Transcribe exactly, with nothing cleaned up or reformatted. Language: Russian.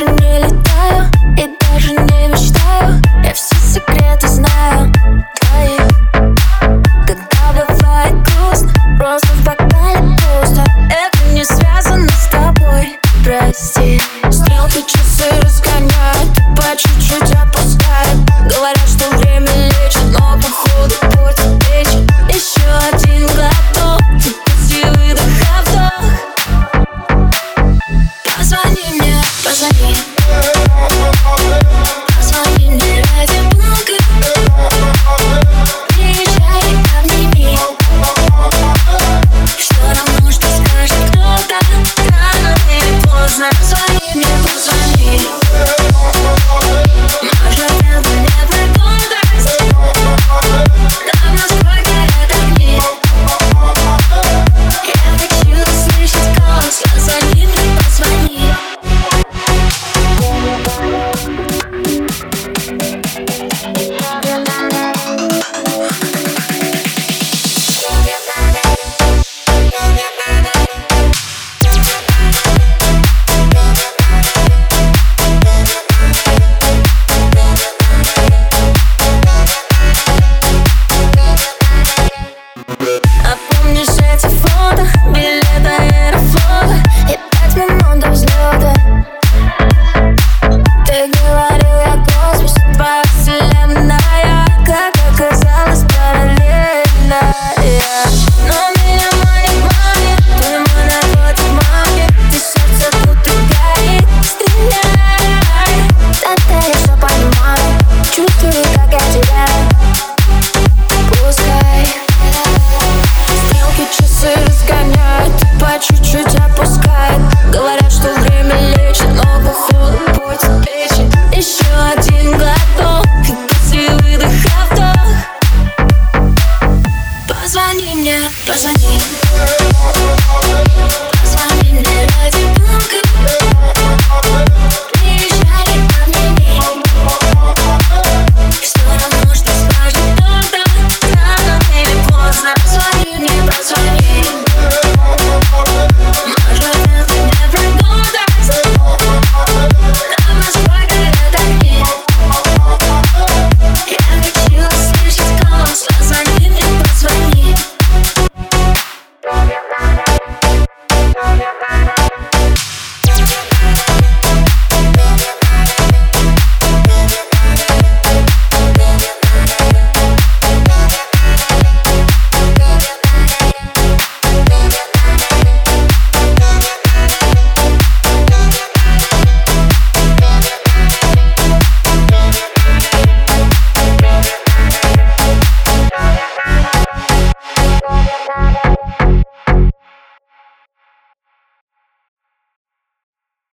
больше не летаю и даже не мечтаю. Я все секреты знаю твои. Когда бывает грустно, просто в бокале пусто. Это не связано с тобой, прости. Стрелки часы разгоняют, по чуть-чуть опускают. Говорят, что время лечит, но походу портит плечи. Еще один глоток, теперь выдох, вдох. Позвони мне, позвони.